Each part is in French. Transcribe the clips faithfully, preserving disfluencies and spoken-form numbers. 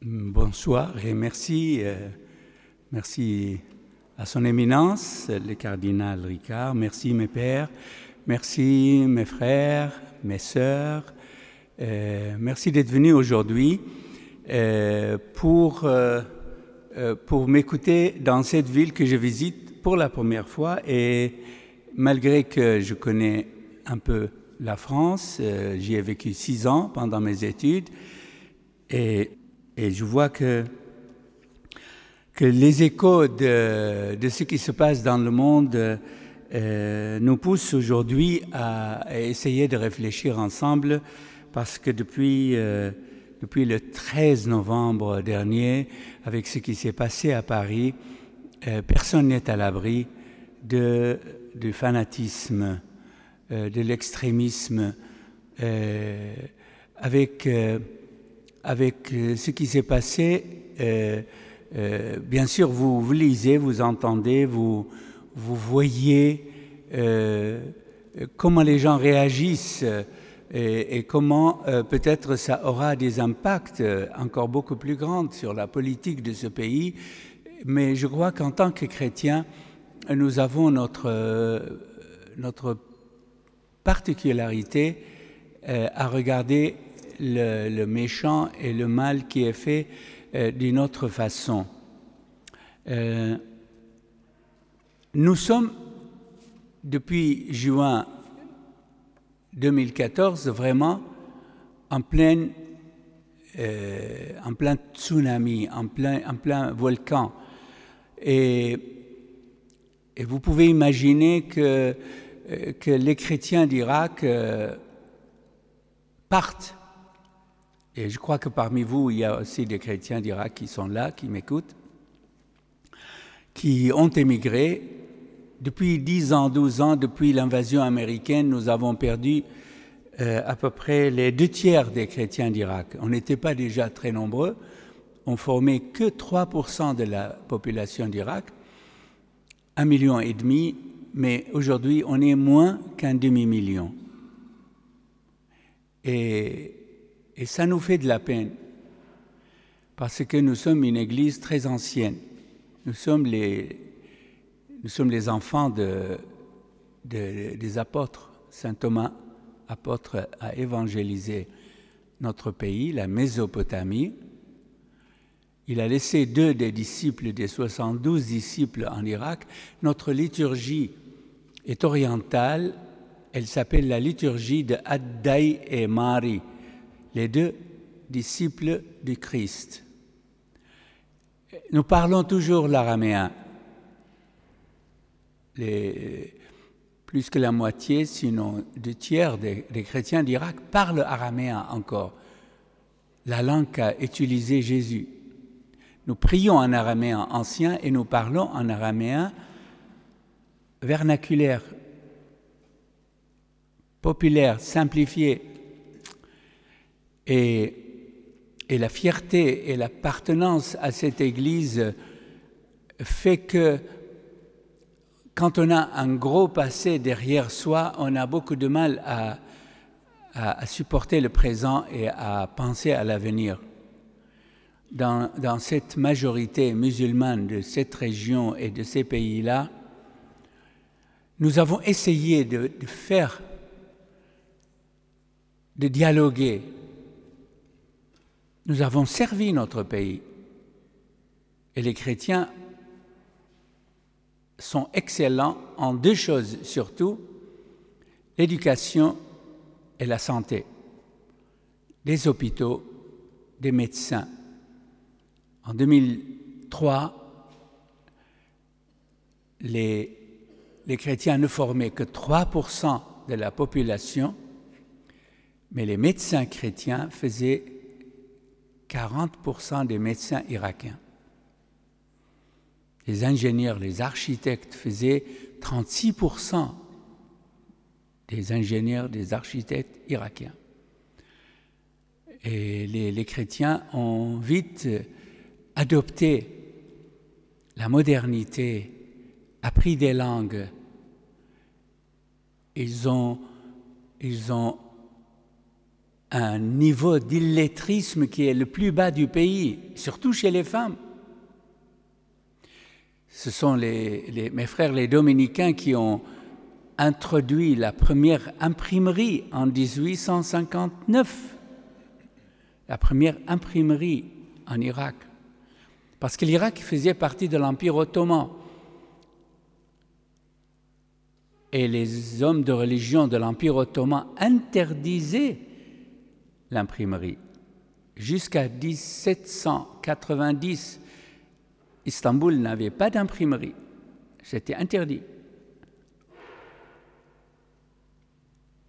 Bonsoir et merci. Euh, merci à son éminence, le cardinal Ricard. Merci mes pères, merci mes frères, mes sœurs. Euh, merci d'être venus aujourd'hui euh, pour, euh, pour m'écouter dans cette ville que je visite pour la première fois. Et malgré que je connais un peu la France, euh, j'y ai vécu six ans pendant mes études et Et je vois que, que les échos de, de ce qui se passe dans le monde euh, nous poussent aujourd'hui à, à essayer de réfléchir ensemble, parce que depuis, euh, depuis le treize novembre dernier, avec ce qui s'est passé à Paris, euh, personne n'est à l'abri de, du fanatisme, euh, de l'extrémisme, euh, avec... Euh, Avec ce qui s'est passé, euh, euh, bien sûr, vous, vous lisez, vous entendez, vous, vous voyez euh, comment les gens réagissent et, et comment euh, peut-être ça aura des impacts encore beaucoup plus grands sur la politique de ce pays. Mais je crois qu'en tant que chrétiens, nous avons notre, notre particularité euh, à regarder Le, le méchant et le mal qui est fait euh, d'une autre façon. Euh, nous sommes, depuis juin deux mille quatorze, vraiment en plein, euh, en plein tsunami, en plein, en plein volcan. Et, et vous pouvez imaginer que, que les chrétiens d'Irak euh, partent. Et je crois que parmi vous, il y a aussi des chrétiens d'Irak qui sont là, qui m'écoutent, qui ont émigré. Depuis dix ans, douze ans, depuis l'invasion américaine, nous avons perdu euh, à peu près les deux tiers des chrétiens d'Irak. On n'était pas déjà très nombreux. On formait que trois pour cent de la population d'Irak, un million et demi, mais aujourd'hui, on est moins qu'un demi-million. Et... Et ça nous fait de la peine, parce que nous sommes une église très ancienne. Nous sommes les, nous sommes les enfants de, de, des apôtres. Saint Thomas, apôtre, a évangélisé notre pays, la Mésopotamie. Il a laissé deux des disciples, des soixante-douze disciples en Irak. Notre liturgie est orientale. Elle s'appelle la liturgie de Addaï et Mari, les deux disciples du Christ. Nous parlons toujours l'araméen. Les, plus que la moitié, sinon deux tiers des, des chrétiens d'Irak parlent araméen encore, la langue qu'a utilisée Jésus. Nous prions en araméen ancien et nous parlons en araméen vernaculaire, populaire, simplifié. Et, et la fierté et l'appartenance à cette Église fait que quand on a un gros passé derrière soi, on a beaucoup de mal à, à, à supporter le présent et à penser à l'avenir. Dans, dans cette majorité musulmane de cette région et de ces pays-là, nous avons essayé de, de faire, de dialoguer. Nous avons servi notre pays et les chrétiens sont excellents en deux choses surtout, l'éducation et la santé, des hôpitaux, des médecins. En deux mille trois, les, les chrétiens ne formaient que trois pour cent de la population, mais les médecins chrétiens faisaient quarante pour cent des médecins irakiens. Les ingénieurs, les architectes faisaient trente-six pour cent des ingénieurs, des architectes irakiens. Et les, les chrétiens ont vite adopté la modernité, appris des langues. Ils ont, ils ont un niveau d'illettrisme qui est le plus bas du pays, surtout chez les femmes. Ce sont les, les, mes frères les dominicains qui ont introduit la première imprimerie en dix-huit cent cinquante-neuf. La première imprimerie en Irak. Parce que l'Irak faisait partie de l'Empire ottoman. Et les hommes de religion de l'Empire ottoman interdisaient l'imprimerie. Jusqu'à dix-sept cent quatre-vingt-dix, Istanbul n'avait pas d'imprimerie. C'était interdit.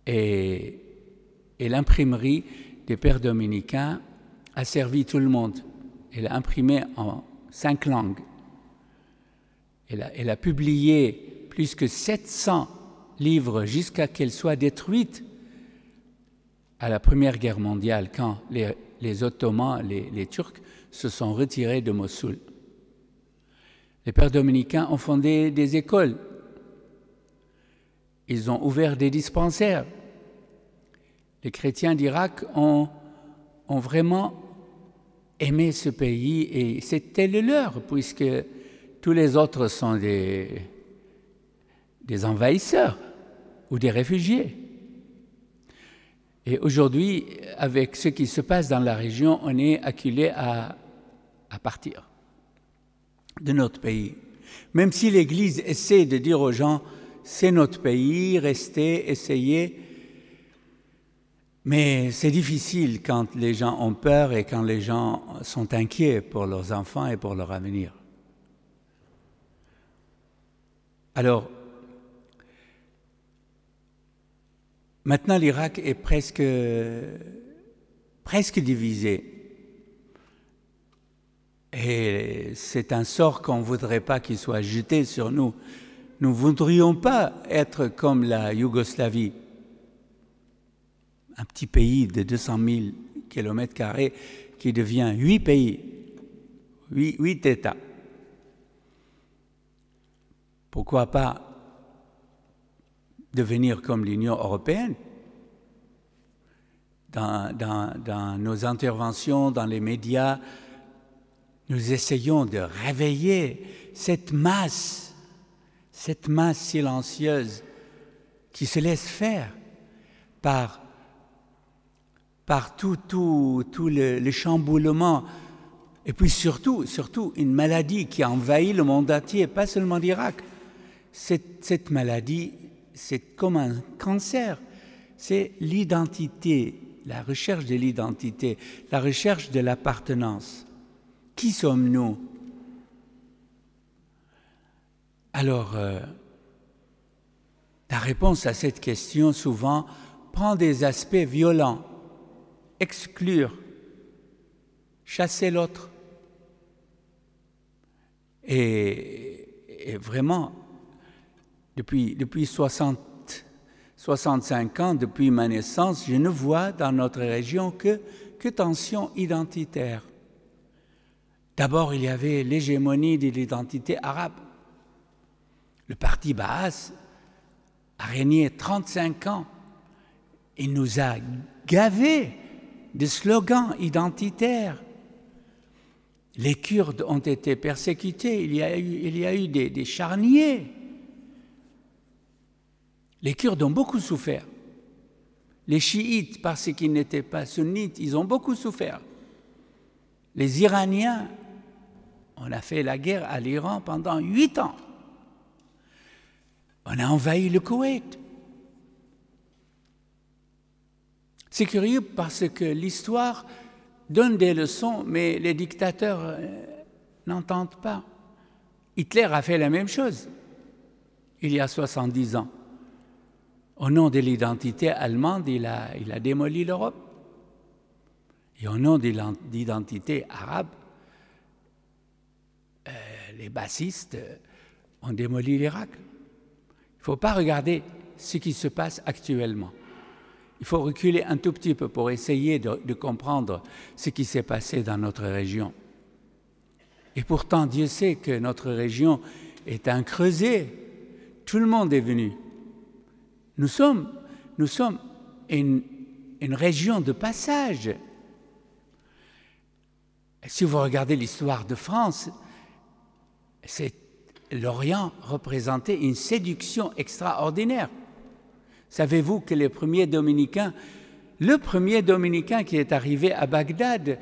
Et, et l'imprimerie des pères dominicains a servi tout le monde. Elle a imprimé en cinq langues. Elle a, elle a publié plus que sept cents livres jusqu'à qu'elle soit détruite à la Première Guerre mondiale, quand les, les Ottomans, les, les Turcs, se sont retirés de Mossoul. Les pères dominicains ont fondé des écoles. Ils ont ouvert des dispensaires. Les chrétiens d'Irak ont, ont vraiment aimé ce pays et c'était le leur, puisque tous les autres sont des, des envahisseurs ou des réfugiés. Et aujourd'hui, avec ce qui se passe dans la région, on est acculé à, à partir de notre pays. Même si l'Église essaie de dire aux gens, c'est notre pays, restez, essayez. Mais c'est difficile quand les gens ont peur et quand les gens sont inquiets pour leurs enfants et pour leur avenir. Alors, maintenant l'Irak est presque, presque divisé. Et c'est un sort qu'on ne voudrait pas qu'il soit jeté sur nous. Nous ne voudrions pas être comme la Yougoslavie. Un petit pays de deux cent mille kilomètres carrés qui devient huit pays, huit, huit États. Pourquoi pas devenir comme l'Union européenne? Dans, dans, dans nos interventions, dans les médias, nous essayons de réveiller cette masse, cette masse silencieuse qui se laisse faire par par tout, tout, tout le, le chamboulement, et puis surtout, surtout une maladie qui envahit le monde entier, pas seulement l'Irak. Cette, cette maladie, c'est comme un cancer, c'est l'identité, la recherche de l'identité, la recherche de l'appartenance. Qui sommes-nous? Alors, euh, la réponse à cette question, souvent, prend des aspects violents. Exclure, chasser l'autre. Et, et vraiment, depuis, depuis soixante, soixante-cinq ans, depuis ma naissance, je ne vois dans notre région que, que tensions identitaires. D'abord, il y avait l'hégémonie de l'identité arabe. Le parti Baas a régné trente-cinq ans. Il nous a gavés de slogans identitaires. Les Kurdes ont été persécutés, il y a eu, il y a eu des, des charniers. Les Kurdes ont beaucoup souffert. Les chiites, parce qu'ils n'étaient pas sunnites, ils ont beaucoup souffert. Les Iraniens, on a fait la guerre à l'Iran pendant huit ans. On a envahi le Koweït. C'est curieux parce que l'histoire donne des leçons, mais les dictateurs n'entendent pas. Hitler a fait la même chose il y a soixante-dix ans. Au nom de l'identité allemande, il a, il a démoli l'Europe. Et au nom de l'identité arabe, euh, les bassistes ont démoli l'Irak. Il ne faut pas regarder ce qui se passe actuellement. Il faut reculer un tout petit peu pour essayer de, de comprendre ce qui s'est passé dans notre région. Et pourtant, Dieu sait que notre région est un creuset. Tout le monde est venu. Nous sommes, nous sommes une, une région de passage. Si vous regardez l'histoire de France, c'est l'Orient représentait une séduction extraordinaire. Savez-vous que les premiers dominicains, le premier dominicain qui est arrivé à Bagdad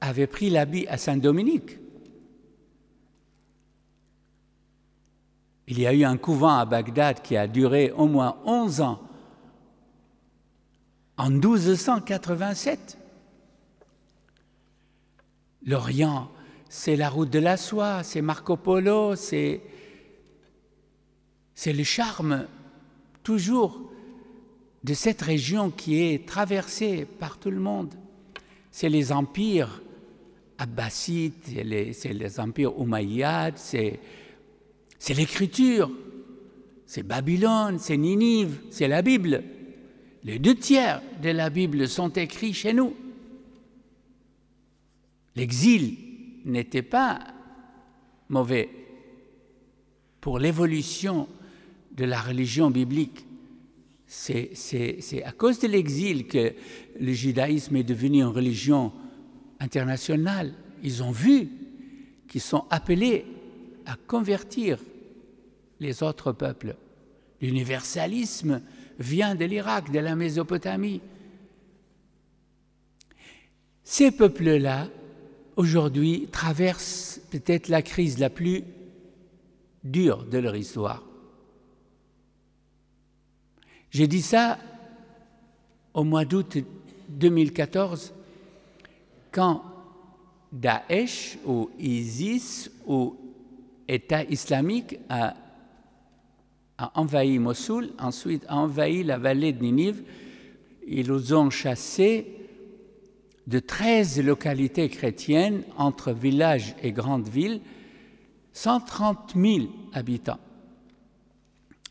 avait pris l'habit à Saint-Dominique. Il y a eu un couvent à Bagdad qui a duré au moins onze ans, en douze cent quatre-vingt-sept. L'Orient, c'est la route de la soie, c'est Marco Polo, c'est, c'est le charme toujours de cette région qui est traversée par tout le monde. C'est les empires abbassides, c'est les, c'est les empires oumayyades, c'est, c'est l'écriture, c'est Babylone, c'est Ninive, c'est la Bible. Les deux tiers de la Bible sont écrits chez nous. L'exil n'était pas mauvais pour l'évolution de la religion biblique. C'est, c'est, c'est à cause de l'exil que le judaïsme est devenu une religion internationale. Ils ont vu qu'ils sont appelés à convertir les autres peuples. L'universalisme vient de l'Irak, de la Mésopotamie. Ces peuples-là, aujourd'hui, traversent peut-être la crise la plus dure de leur histoire. J'ai dit ça au mois d'août deux mille quatorze, quand Daech ou Isis ou État islamique a, a envahi Mossoul, ensuite a envahi la vallée de Ninive. Ils nous ont chassés de treize localités chrétiennes, entre villages et grandes villes, cent trente mille habitants.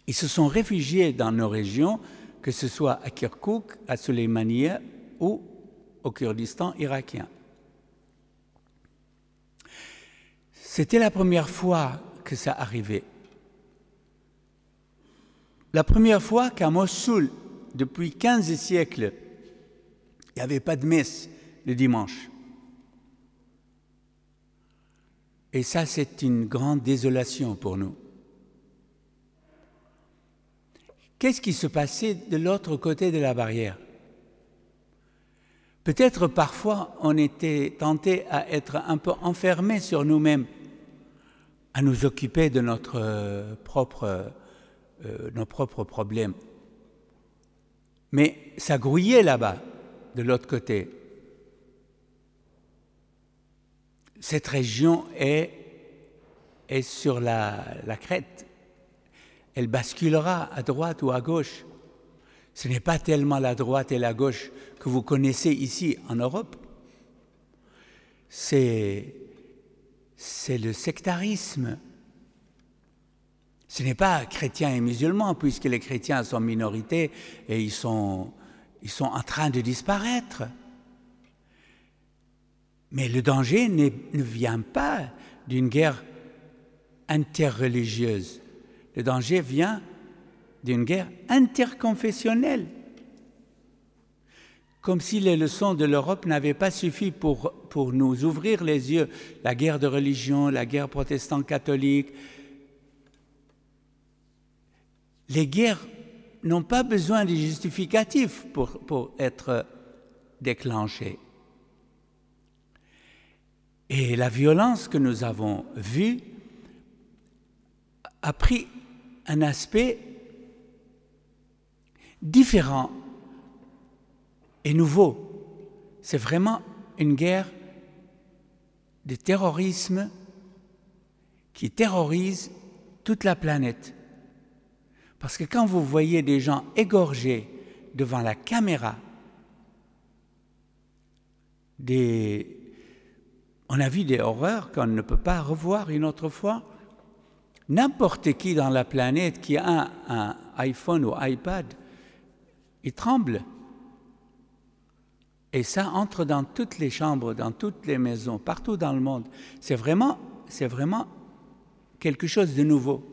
Ils se sont réfugiés dans nos régions, que ce soit à Kirkouk, à Soleimania ou au Kurdistan irakien. C'était la première fois que ça arrivait. La première fois qu'à Mossoul, depuis quinze siècles, il n'y avait pas de messe le dimanche. Et ça, c'est une grande désolation pour nous. Qu'est-ce qui se passait de l'autre côté de la barrière? Peut-être parfois on était tenté à être un peu enfermés sur nous-mêmes, à nous occuper de notre propre, euh, nos propres problèmes. Mais ça grouillait là-bas, de l'autre côté. Cette région est, est sur la, la crête. Elle basculera à droite ou à gauche. Ce n'est pas tellement la droite et la gauche que vous connaissez ici en Europe. C'est, c'est le sectarisme. Ce n'est pas chrétiens et musulmans, puisque les chrétiens sont minorités et ils sont... Ils sont en train de disparaître. Mais le danger ne vient pas d'une guerre interreligieuse. Le danger vient d'une guerre interconfessionnelle. Comme si les leçons de l'Europe n'avaient pas suffi pour, pour nous ouvrir les yeux. La guerre de religion, la guerre protestante-catholique. Les guerres n'ont pas besoin de justificatifs pour, pour être déclenchés. Et la violence que nous avons vue a pris un aspect différent et nouveau. C'est vraiment une guerre de terrorisme qui terrorise toute la planète. Parce que quand vous voyez des gens égorgés devant la caméra, des... on a vu des horreurs qu'on ne peut pas revoir une autre fois. N'importe qui dans la planète qui a un iPhone ou iPad, il tremble. Et ça entre dans toutes les chambres, dans toutes les maisons, partout dans le monde. C'est vraiment, c'est vraiment quelque chose de nouveau.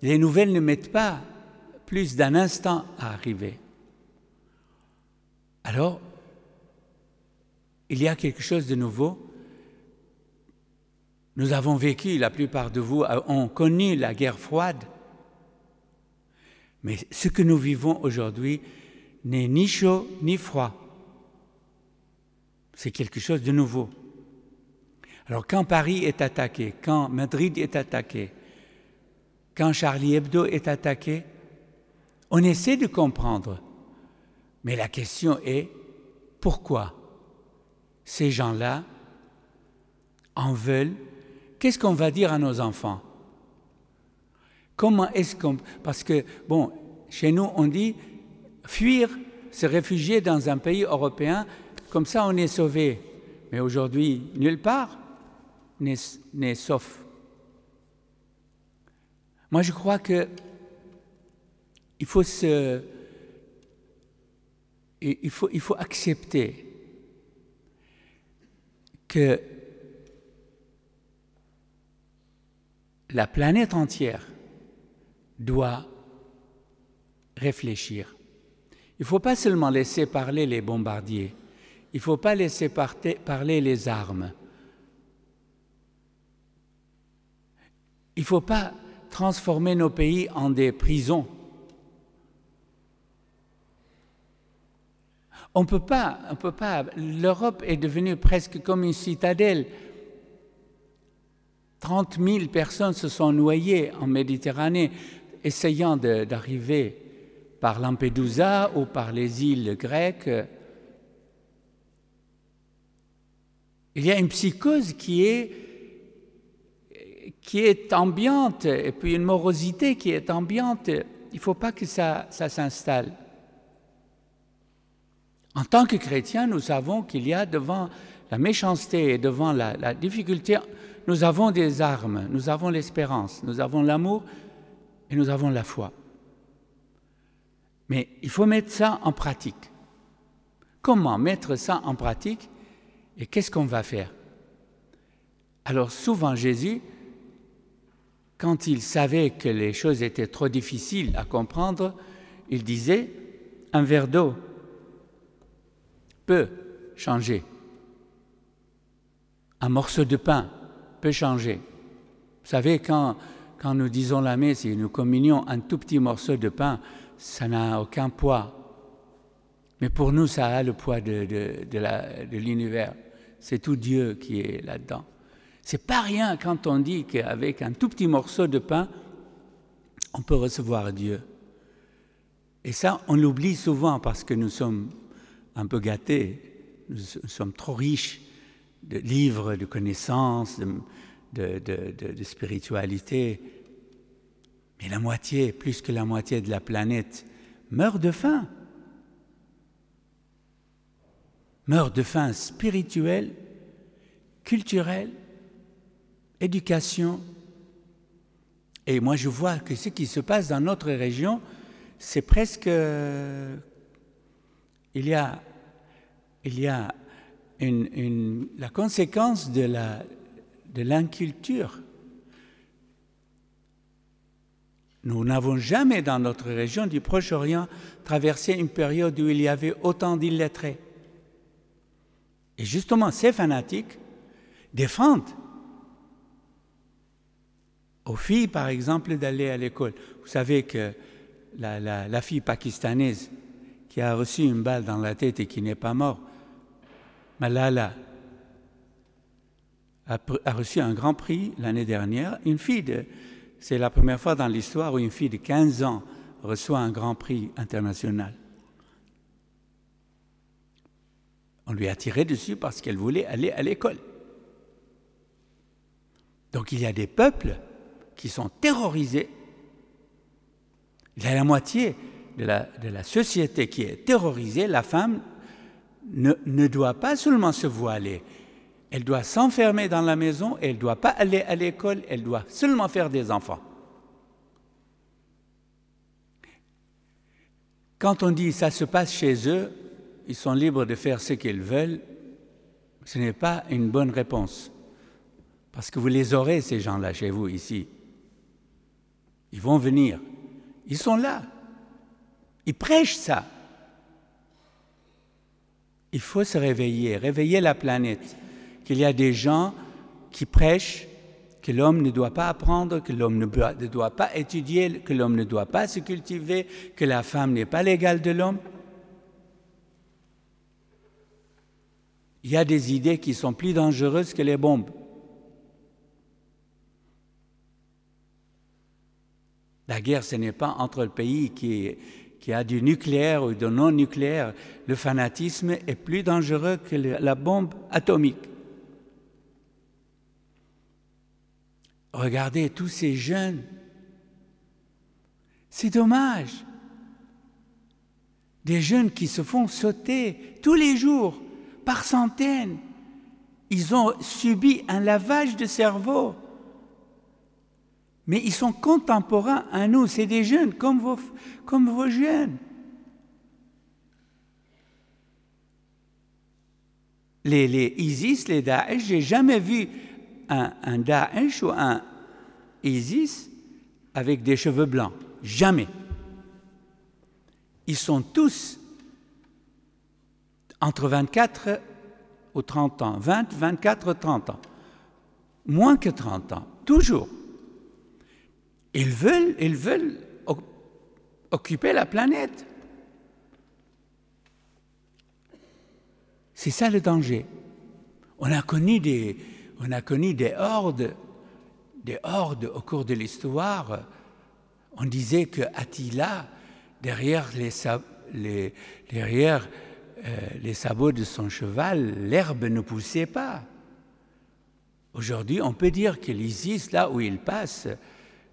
Les nouvelles ne mettent pas plus d'un instant à arriver. Alors, il y a quelque chose de nouveau. Nous avons vécu, la plupart de vous ont connu la guerre froide. Mais ce que nous vivons aujourd'hui n'est ni chaud ni froid. C'est quelque chose de nouveau. Alors quand Paris est attaqué, quand Madrid est attaqué, quand Charlie Hebdo est attaqué, on essaie de comprendre. Mais la question est, pourquoi ces gens-là en veulent? Qu'est-ce qu'on va dire à nos enfants? Comment est-ce qu'on... Parce que, bon, chez nous, on dit fuir, se réfugier dans un pays européen, comme ça on est sauvé. Mais aujourd'hui, nulle part n'est, n'est sauf. Moi, je crois que il faut se... Il faut, il faut accepter que la planète entière doit réfléchir. Il ne faut pas seulement laisser parler les bombardiers, il ne faut pas laisser parte- parler les armes. Il ne faut pas transformer nos pays en des prisons. On peut pas, on peut pas. L'Europe est devenue presque comme une citadelle. trente mille personnes se sont noyées en Méditerranée, essayant de, d'arriver par Lampedusa ou par les îles grecques. Il y a une psychose qui est, qui est ambiante, et puis une morosité qui est ambiante. Il ne faut pas que ça, ça s'installe. En tant que chrétiens, nous savons qu'il y a devant la méchanceté et devant la, la difficulté, nous avons des armes, nous avons l'espérance, nous avons l'amour et nous avons la foi. Mais il faut mettre ça en pratique. Comment mettre ça en pratique et qu'est-ce qu'on va faire? Alors souvent Jésus, quand il savait que les choses étaient trop difficiles à comprendre, il disait un verre d'eau peut changer. Un morceau de pain peut changer. Vous savez, quand, quand nous disons la messe et nous communions un tout petit morceau de pain, ça n'a aucun poids. Mais pour nous, ça a le poids de, de, de, la, de l'univers. C'est tout Dieu qui est là-dedans. C'est pas rien quand on dit qu'avec un tout petit morceau de pain, on peut recevoir Dieu. Et ça, on l'oublie souvent parce que nous sommes un peu gâtés, nous sommes trop riches de livres, de connaissances, de, de, de, de, de spiritualité. Mais la moitié, plus que la moitié de la planète, meurt de faim. Meurt de faim spirituelle, culturelle, éducation. Et moi, je vois que ce qui se passe dans notre région, c'est presque... Il y a, il y a une, une, la conséquence de, la, de l'inculture. Nous n'avons jamais dans notre région du Proche-Orient traversé une période où il y avait autant d'illettrés. Et justement, ces fanatiques défendent aux filles, par exemple, d'aller à l'école. Vous savez que la, la, la fille pakistanaise qui a reçu une balle dans la tête et qui n'est pas mort, Malala, a, pr- a reçu un grand prix l'année dernière. Une fille de, c'est la première fois dans l'histoire où une fille de quinze ans reçoit un grand prix international. On lui a tiré dessus parce qu'elle voulait aller à l'école. Donc il y a des peuples qui sont terrorisés. Il y a la moitié De la, de la société qui est terrorisée. La femme ne, ne doit pas seulement se voiler, elle doit s'enfermer dans la maison, elle ne doit pas aller à l'école, elle doit seulement faire des enfants. Quand on dit ça se passe chez eux, ils sont libres de faire ce qu'ils veulent, ce n'est pas une bonne réponse, parce que vous les aurez ces gens-là chez vous ici. Ils vont venir, ils sont là. Ils prêchent ça. Il faut se réveiller, réveiller la planète, qu'il y a des gens qui prêchent que l'homme ne doit pas apprendre, que l'homme ne doit, ne doit pas étudier, que l'homme ne doit pas se cultiver, que la femme n'est pas l'égale de l'homme. Il y a des idées qui sont plus dangereuses que les bombes. La guerre, ce n'est pas entre le pays qui, qui a du nucléaire ou du non-nucléaire. Le fanatisme est plus dangereux que la bombe atomique. Regardez tous ces jeunes. C'est dommage. Des jeunes qui se font sauter tous les jours, par centaines. Ils ont subi un lavage de cerveau. Mais ils sont contemporains à nous, c'est des jeunes, comme vos, comme vos jeunes. Les, les Isis, les Daech, je n'ai jamais vu un, un Daech ou un Isis avec des cheveux blancs. Jamais. Ils sont tous entre vingt-quatre ou trente ans, vingt, vingt-quatre, trente ans. Moins que trente ans, toujours. Ils veulent, ils veulent occuper la planète. C'est ça le danger. On a connu des, on a connu des hordes, des hordes au cours de l'histoire. On disait que Attila, derrière les, les, derrière, euh, les sabots de son cheval, l'herbe ne poussait pas. Aujourd'hui, on peut dire que l'Isis, là où il passe,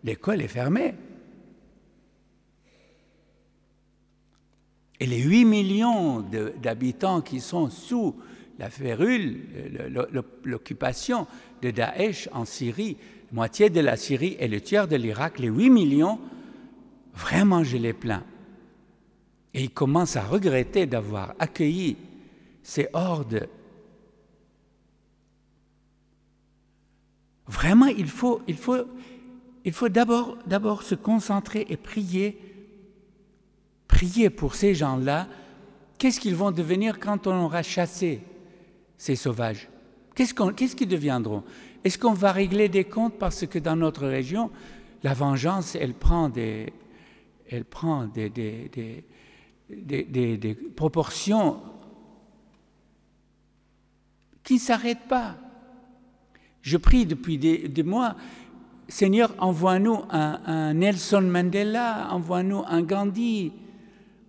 l'école est fermée. Et les huit millions de, d'habitants qui sont sous la férule, le, le, le, l'occupation de Daech en Syrie, moitié de la Syrie et le tiers de l'Irak, les huit millions, vraiment je les plains. Et ils commencent à regretter d'avoir accueilli ces hordes. Vraiment, il faut... Il faut Il faut d'abord, d'abord se concentrer et prier, prier pour ces gens-là. Qu'est-ce qu'ils vont devenir quand on aura chassé ces sauvages ? Qu'est-ce, qu'on, qu'est-ce qu'ils deviendront ? Est-ce qu'on va régler des comptes parce que dans notre région, la vengeance, elle prend des, elle prend des, des, des, des, des, des proportions qui ne s'arrêtent pas. Je prie depuis des, des mois. Seigneur, envoie-nous un, un Nelson Mandela, envoie-nous un Gandhi,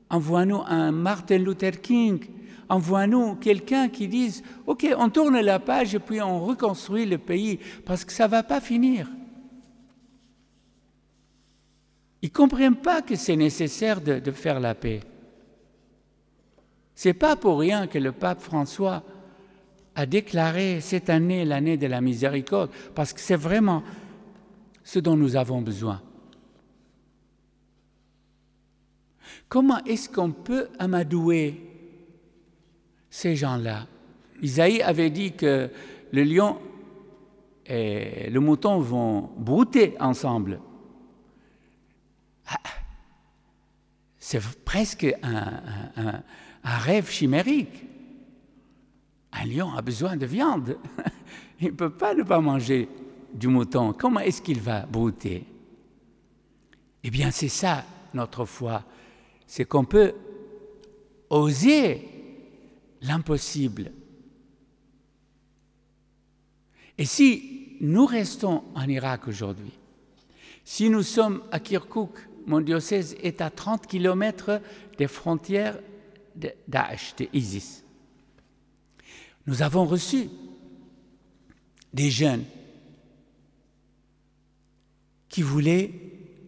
envoie-nous un Martin Luther King, envoie-nous quelqu'un qui dise « Ok, on tourne la page et puis on reconstruit le pays parce que ça ne va pas finir. » Ils ne comprennent pas que c'est nécessaire de, de faire la paix. Ce n'est pas pour rien que le pape François a déclaré cette année l'année de la miséricorde parce que c'est vraiment... ce dont nous avons besoin. Comment est-ce qu'on peut amadouer ces gens-là ? Isaïe avait dit que le lion et le mouton vont brouter ensemble. C'est presque un, un, un rêve chimérique. Un lion a besoin de viande. Il ne peut pas ne pas manger du mouton, comment est-ce qu'il va brouter ? Eh bien, c'est ça, notre foi. C'est qu'on peut oser l'impossible. Et si nous restons en Irak aujourd'hui, si nous sommes à Kirkouk, mon diocèse est à trente kilomètres des frontières de Daech, de Isis. Nous avons reçu des jeunes qui voulaient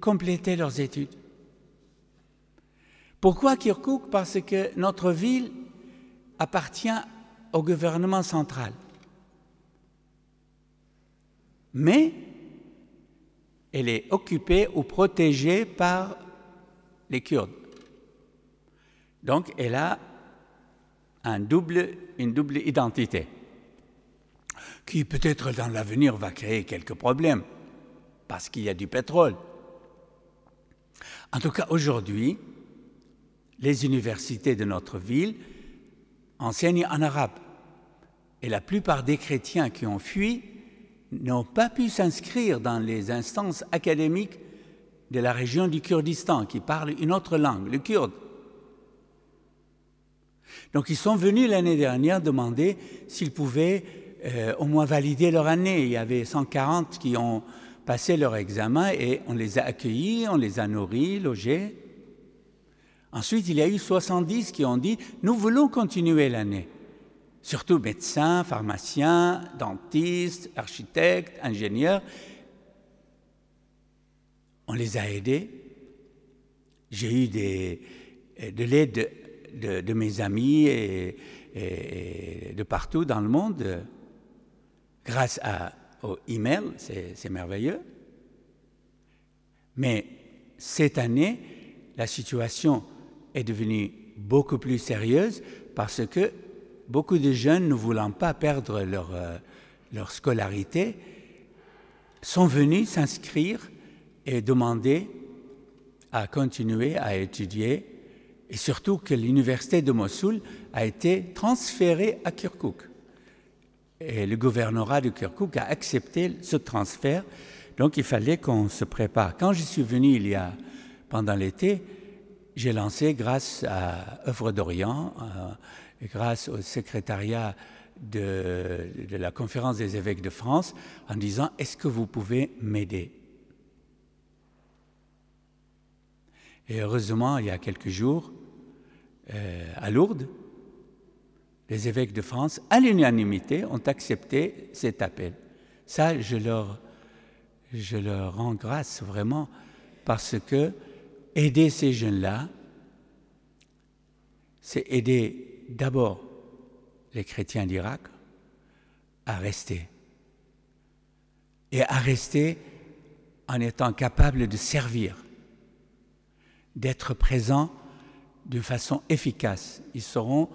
compléter leurs études. Pourquoi Kirkouk ? Parce que notre ville appartient au gouvernement central. Mais elle est occupée ou protégée par les Kurdes. Donc elle a un double, une double identité, qui peut-être dans l'avenir va créer quelques problèmes. Parce qu'il y a du pétrole. En tout cas, aujourd'hui, les universités de notre ville enseigne en arabe. Et la plupart des chrétiens qui ont fui n'ont pas pu s'inscrire dans les instances académiques de la région du Kurdistan, qui parle une autre langue, le kurde. Donc ils sont venus l'année dernière demander s'ils pouvaient euh, au moins valider leur année. Il y avait cent quarante qui ont passé leur examen et on les a accueillis, on les a nourris, logés. Ensuite, il y a eu soixante-dix qui ont dit « Nous voulons continuer l'année ». Surtout médecins, pharmaciens, dentistes, architectes, ingénieurs. On les a aidés. J'ai eu des, de l'aide de, de, de mes amis et, et de partout dans le monde grâce à, au email, c'est, c'est merveilleux. Mais cette année, la situation est devenue beaucoup plus sérieuse parce que beaucoup de jeunes, ne voulant pas perdre leur, euh, leur scolarité, sont venus s'inscrire et demander à continuer à étudier, et surtout que l'université de Mossoul a été transférée à Kirkouk. Et le gouvernorat de Kirkouk a accepté ce transfert, donc il fallait qu'on se prépare. Quand je suis venu il y a, pendant l'été, j'ai lancé, grâce à Œuvre d'Orient, à, et grâce au secrétariat de, de la Conférence des évêques de France, en disant « Est-ce que vous pouvez m'aider ?» Et heureusement, il y a quelques jours, euh, à Lourdes, les évêques de France, à l'unanimité, ont accepté cet appel. Ça, je leur, je leur rends grâce vraiment, parce que aider ces jeunes-là, c'est aider d'abord les chrétiens d'Irak à rester, et à rester en étant capables de servir, d'être présents de façon efficace. Ils seront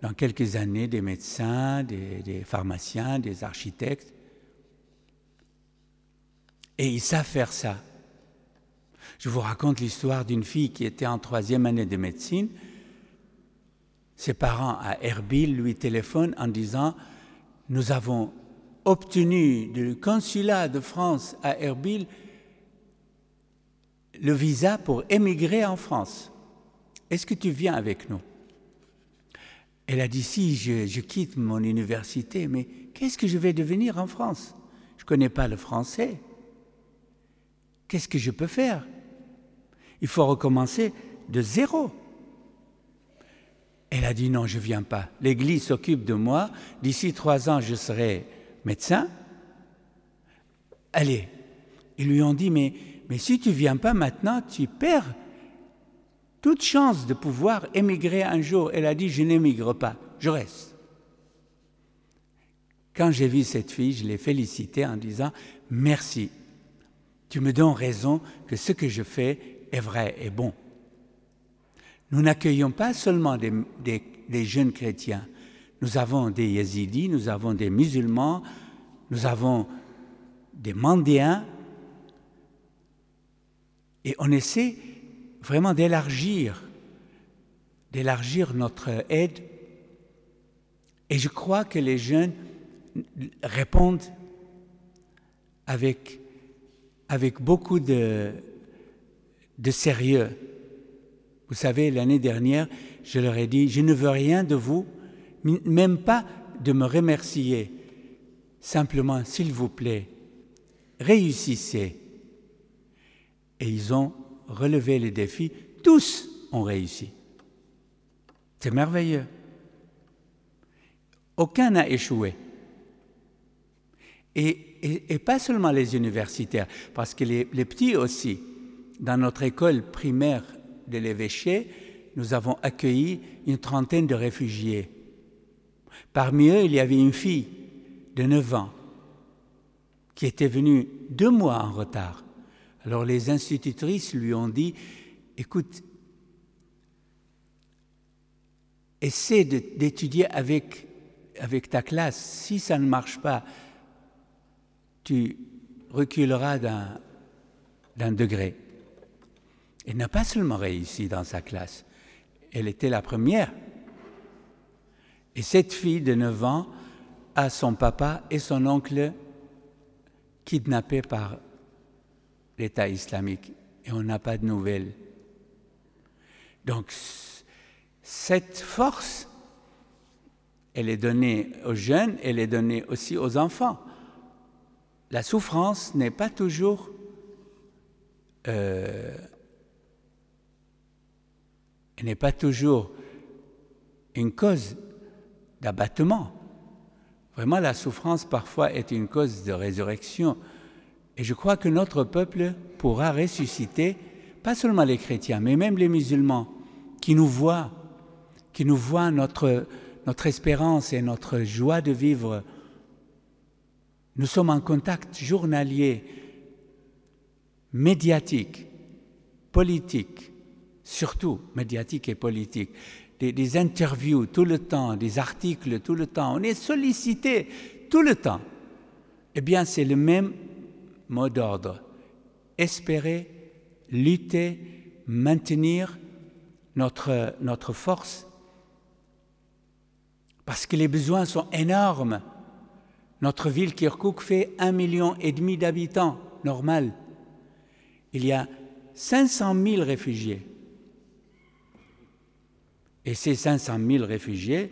dans quelques années des médecins, des, des pharmaciens, des architectes, et ils savent faire ça. Je vous raconte l'histoire d'une fille qui était en troisième année de médecine. Ses parents à Erbil lui téléphonent en disant « Nous avons obtenu du consulat de France à Erbil le visa pour émigrer en France. Est-ce que tu viens avec nous ?» Elle a dit « Si, je, je quitte mon université, mais qu'est-ce que je vais devenir en France? Je ne connais pas le français. Qu'est-ce que je peux faire? Il faut recommencer de zéro. » Elle a dit « Non, je ne viens pas. L'Église s'occupe de moi. D'ici trois ans, je serai médecin. Allez. » Ils lui ont dit mais, « Mais si tu ne viens pas maintenant, tu perds toute chance de pouvoir émigrer un jour. » Elle a dit « Je n'émigre pas. Je reste. » Quand j'ai vu cette fille, je l'ai félicitée en disant « Merci. Tu me donnes raison que ce que je fais est vrai et bon. » Nous n'accueillons pas seulement des, des, des jeunes chrétiens. Nous avons des yézidis, nous avons des musulmans, nous avons des mandéens. Et on essaie vraiment d'élargir, d'élargir notre aide. Et je crois que les jeunes répondent avec, avec beaucoup de, de sérieux. Vous savez, l'année dernière, je leur ai dit « Je ne veux rien de vous, même pas de me remercier. Simplement, s'il vous plaît, réussissez. » Et ils ont relevé le défi. Tous ont réussi. C'est merveilleux. Aucun n'a échoué. Et, et, et pas seulement les universitaires, parce que les, les petits aussi, dans notre école primaire de l'évêché, nous avons accueilli une trentaine de réfugiés. Parmi eux, il y avait une fille de neuf ans qui était venue deux mois en retard. Alors les institutrices lui ont dit « Écoute, essaie de, d'étudier avec, avec ta classe. Si ça ne marche pas, tu reculeras d'un, d'un degré. » Elle n'a pas seulement réussi dans sa classe, elle était la première. Et cette fille de neuf ans a son papa et son oncle kidnappés par l'État islamique. Et on n'a pas de nouvelles. Donc, cette force, elle est donnée aux jeunes, elle est donnée aussi aux enfants. La souffrance n'est pas toujours euh, elle n'est pas toujours une cause d'abattement. Vraiment, la souffrance parfois est une cause de résurrection. Et je crois que notre peuple pourra ressusciter, pas seulement les chrétiens, mais même les musulmans, qui nous voient, qui nous voient notre, notre espérance et notre joie de vivre. Nous sommes en contact journalier, médiatique, politique, surtout médiatique et politique, des, des interviews tout le temps, des articles tout le temps, on est sollicité tout le temps. Eh bien, c'est le même mot d'ordre. Espérer, lutter, maintenir notre, notre force, parce que les besoins sont énormes. Notre ville Kirkouk fait un million et demi d'habitants, normal. Il y a cinq cent mille réfugiés. Et ces cinq cent mille réfugiés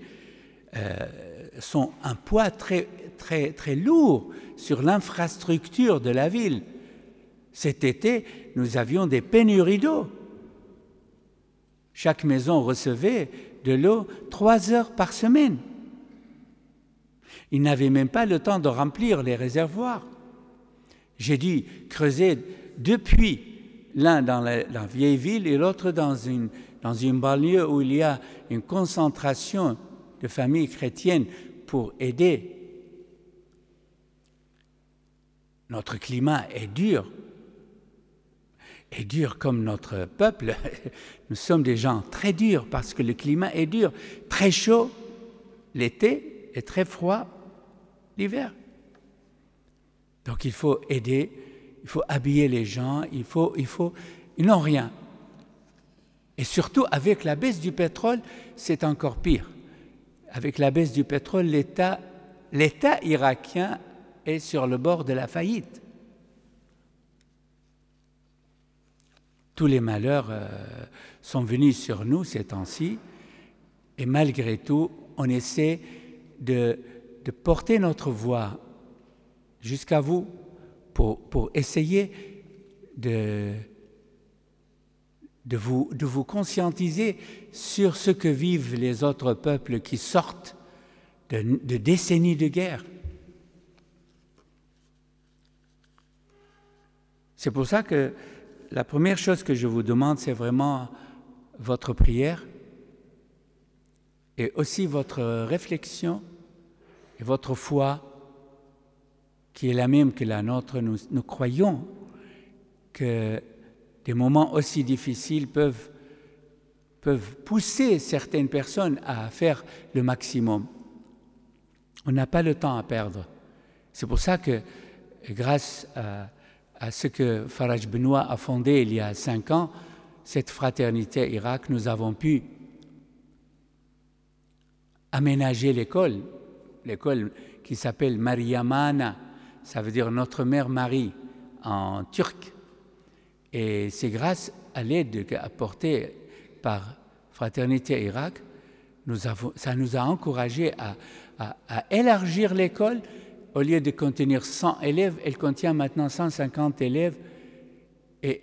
euh, sont un poids très, très, très lourd sur l'infrastructure de la ville. Cet été, nous avions des pénuries d'eau. Chaque maison recevait de l'eau trois heures par semaine. Ils n'avaient même pas le temps de remplir les réservoirs. J'ai dû creuser deux puits, l'un dans la, la vieille ville et l'autre dans une, dans une banlieue où il y a une concentration de familles chrétiennes pour aider. Notre climat est dur, est dur comme notre peuple. Nous sommes des gens très durs parce que le climat est dur, très chaud l'été, et très froid l'hiver. Donc il faut aider, il faut habiller les gens, il faut, il faut, ils n'ont rien. Et surtout avec la baisse du pétrole, c'est encore pire. Avec la baisse du pétrole, l'État, l'État irakien est sur le bord de la faillite. Tous les malheurs euh, sont venus sur nous ces temps-ci, et malgré tout, on essaie De, de porter notre voix jusqu'à vous pour, pour essayer de, de, vous, de vous conscientiser sur ce que vivent les autres peuples qui sortent de, de décennies de guerre. C'est pour ça que la première chose que je vous demande, c'est vraiment votre prière et aussi votre réflexion. Et votre foi, qui est la même que la nôtre, nous, nous croyons que des moments aussi difficiles peuvent, peuvent pousser certaines personnes à faire le maximum. On n'a pas le temps à perdre. C'est pour ça que, grâce à, à ce que Faraj Benoît a fondé il y a cinq ans, cette Fraternité Irak, nous avons pu aménager l'école. L'école qui s'appelle Mariamana, ça veut dire Notre Mère Marie en turc. Et c'est grâce à l'aide apportée par Fraternité Irak, nous avons, ça nous a encouragés à, à, à élargir l'école. Au lieu de contenir cent élèves, elle contient maintenant cent cinquante élèves. Et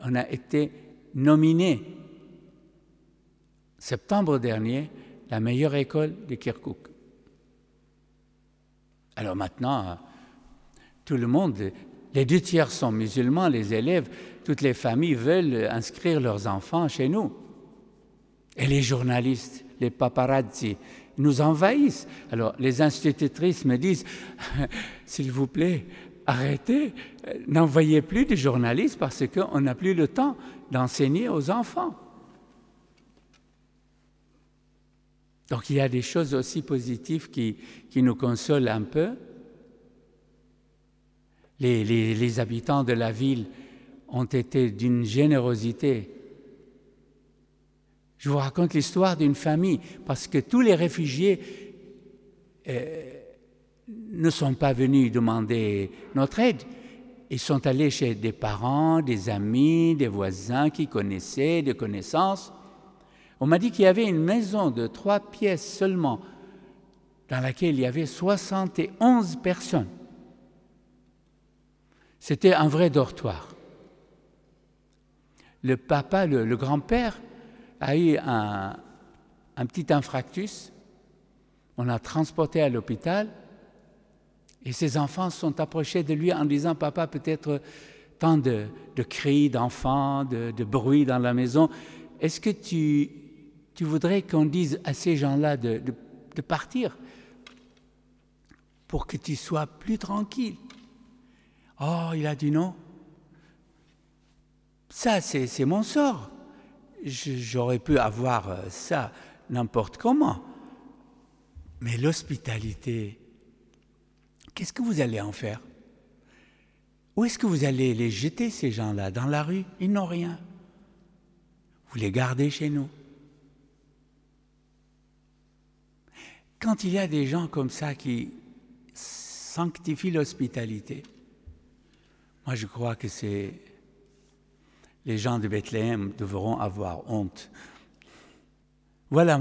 on a été nominés, septembre dernier, la meilleure école de Kirkouk. Alors maintenant, tout le monde, les deux tiers sont musulmans, les élèves, toutes les familles veulent inscrire leurs enfants chez nous. Et les journalistes, les paparazzi, nous envahissent. Alors les institutrices me disent, s'il vous plaît, arrêtez, n'envoyez plus de journalistes parce qu'on n'a plus le temps d'enseigner aux enfants. Donc il y a des choses aussi positives qui, qui nous consolent un peu. Les, les, les habitants de la ville ont été d'une générosité. Je vous raconte l'histoire d'une famille, parce que tous les réfugiés euh, ne sont pas venus demander notre aide. Ils sont allés chez des parents, des amis, des voisins qui connaissaient, des connaissances. On m'a dit qu'il y avait une maison de trois pièces seulement, dans laquelle il y avait soixante et onze personnes. C'était un vrai dortoir. Le papa, le, le grand-père, a eu un, un petit infarctus. On l'a transporté à l'hôpital et ses enfants sont approchés de lui en disant « Papa, peut-être tant de, de cris d'enfants, de, de bruit dans la maison. Est-ce que tu, tu voudrais qu'on dise à ces gens-là de, de, de partir pour que tu sois plus tranquille ?» Oh, il a dit non. Ça, c'est, c'est mon sort. Je, j'aurais pu avoir ça n'importe comment. Mais l'hospitalité, qu'est-ce que vous allez en faire? Où est-ce que vous allez les jeter, ces gens-là? Dans la rue, ils n'ont rien. Vous les gardez chez nous. Quand il y a des gens comme ça qui sanctifient l'hospitalité, moi, je crois que c'est... les gens de Bethléem devront avoir honte. Voilà,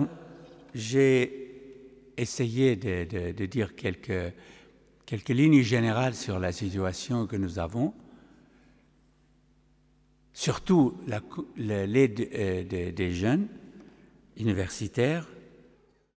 j'ai essayé de, de, de dire quelques, quelques lignes générales sur la situation que nous avons. Surtout la, l'aide des, des jeunes universitaires,